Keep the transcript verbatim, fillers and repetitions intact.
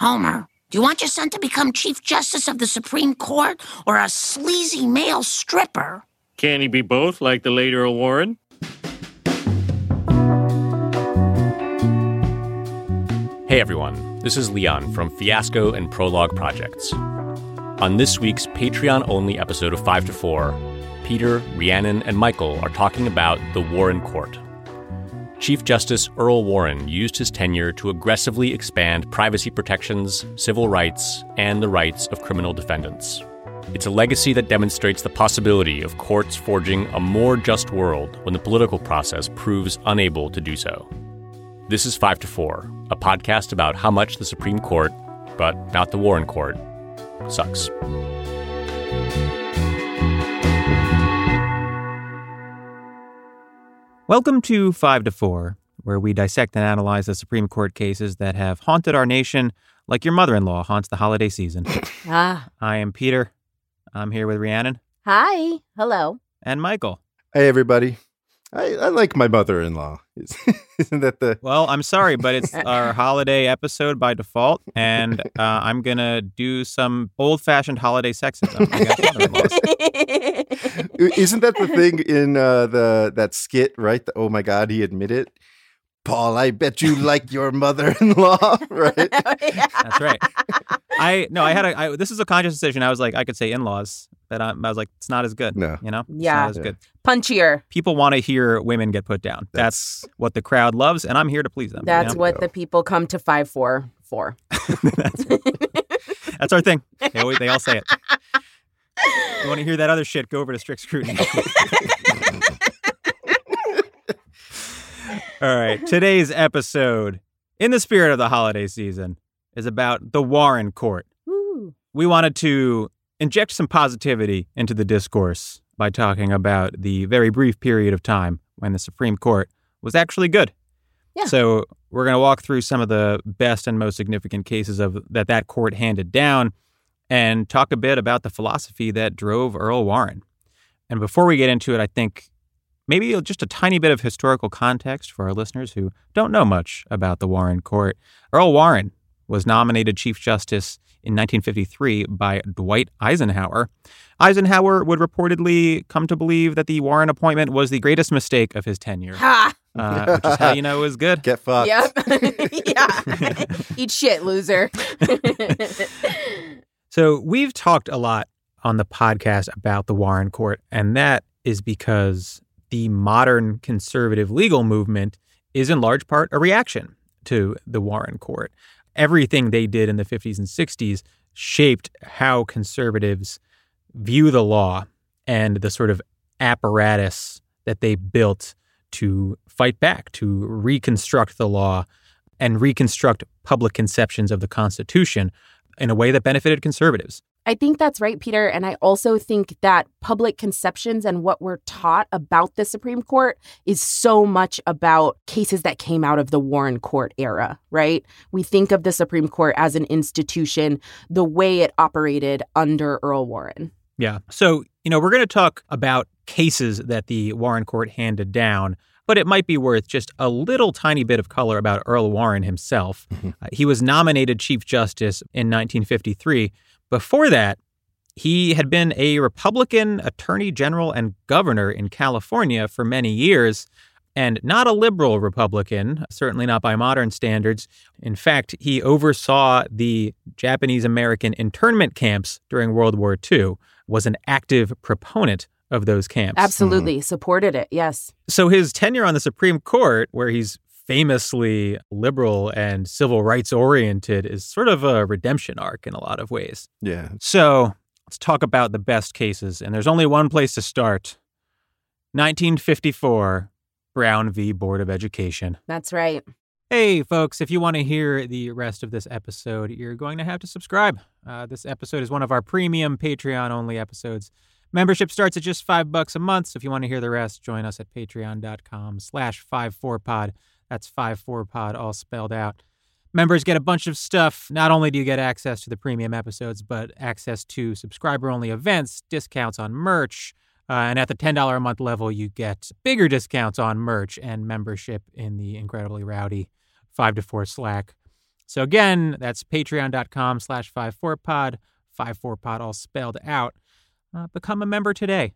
Homer, do you want your son to become Chief Justice of the Supreme Court or a sleazy male stripper? Can he be both, like the late Earl Warren? Hey everyone, this is Leon from Fiasco and Prologue Projects. On this week's Patreon-only episode of five to four, Peter, Rhiannon, and Michael are talking about the Warren Court. Chief Justice Earl Warren used his tenure to aggressively expand privacy protections, civil rights, and the rights of criminal defendants. It's a legacy that demonstrates the possibility of courts forging a more just world when the political process proves unable to do so. This is five to four, a podcast about how much the Supreme Court, but not the Warren Court, sucks. Welcome to five to four, where we dissect and analyze the Supreme Court cases that have haunted our nation like your mother-in-law haunts the holiday season. Ah. I am Peter. I'm here with Rhiannon. Hi. Hello. And Michael. Hey, everybody. I, I like my mother-in-law. Isn't that the... Well, I'm sorry, but it's our holiday episode by default, and uh, I'm going to do some old-fashioned holiday sexism. I got mother-in-laws. Isn't that the thing in uh, the that skit, right? The, oh, my God, he admitted it. Paul, I bet you like your mother-in-law, right? That's right. I No, I had a... I, this is a conscious decision. I was like, I could say in-laws. That I, I was like, it's not as good, no. you know? Yeah. It's not as good. Punchier. People want to hear women get put down. That's, That's what the crowd loves, and I'm here to please them. That's you know? what no. the people come to five four for. That's, That's our thing. They, always, they all say it. You want to hear that other shit, go over to Strict Scrutiny. All right. Today's episode, in the spirit of the holiday season, is about the Warren Court. Ooh. We wanted to inject some positivity into the discourse by talking about the very brief period of time when the Supreme Court was actually good. Yeah. So we're going to walk through some of the best and most significant cases of that that court handed down and talk a bit about the philosophy that drove Earl Warren. And before we get into it, I think maybe just a tiny bit of historical context for our listeners who don't know much about the Warren Court. Earl Warren was nominated Chief Justice in nineteen fifty-three by Dwight Eisenhower. Eisenhower would reportedly come to believe that the Warren appointment was the greatest mistake of his tenure. Ha! Uh, which is how you know it was good. Get fucked. Yep. Yeah. Eat shit, loser. So we've talked a lot on the podcast about the Warren Court, and that is because the modern conservative legal movement is in large part a reaction to the Warren Court. Everything they did in the fifties and sixties shaped how conservatives view the law and the sort of apparatus that they built to fight back, to reconstruct the law and reconstruct public conceptions of the Constitution in a way that benefited conservatives. I think that's right, Peter. And I also think that public conceptions and what we're taught about the Supreme Court is so much about cases that came out of the Warren Court era, right? We think of the Supreme Court as an institution, the way it operated under Earl Warren. Yeah. So, you know, we're going to talk about cases that the Warren Court handed down, but it might be worth just a little tiny bit of color about Earl Warren himself. Mm-hmm. Uh, he was nominated Chief Justice in nineteen fifty-three. Before that, he had been a Republican attorney general and governor in California for many years, and not a liberal Republican, certainly not by modern standards. In fact, he oversaw the Japanese-American internment camps during World War Two, was an active proponent of those camps. Absolutely. Mm. Supported it, yes. So his tenure on the Supreme Court, where he's famously liberal and civil rights oriented, is sort of a redemption arc in a lot of ways. Yeah. So let's talk about the best cases. And there's only one place to start. nineteen fifty-four, Brown v. Board of Education. That's right. Hey, folks, if you want to hear the rest of this episode, you're going to have to subscribe. Uh, this episode is one of our premium Patreon-only episodes. Membership starts at just five bucks a month. So if you want to hear the rest, join us at patreon.com slash 54pod. That's five four pod, all spelled out. Members get a bunch of stuff. Not only do you get access to the premium episodes, but access to subscriber-only events, discounts on merch. Uh, and at the ten dollars a month level, you get bigger discounts on merch and membership in the incredibly rowdy five to four Slack. So again, that's patreon dot com slash five four pod, five four pod all spelled out. Uh, become a member today.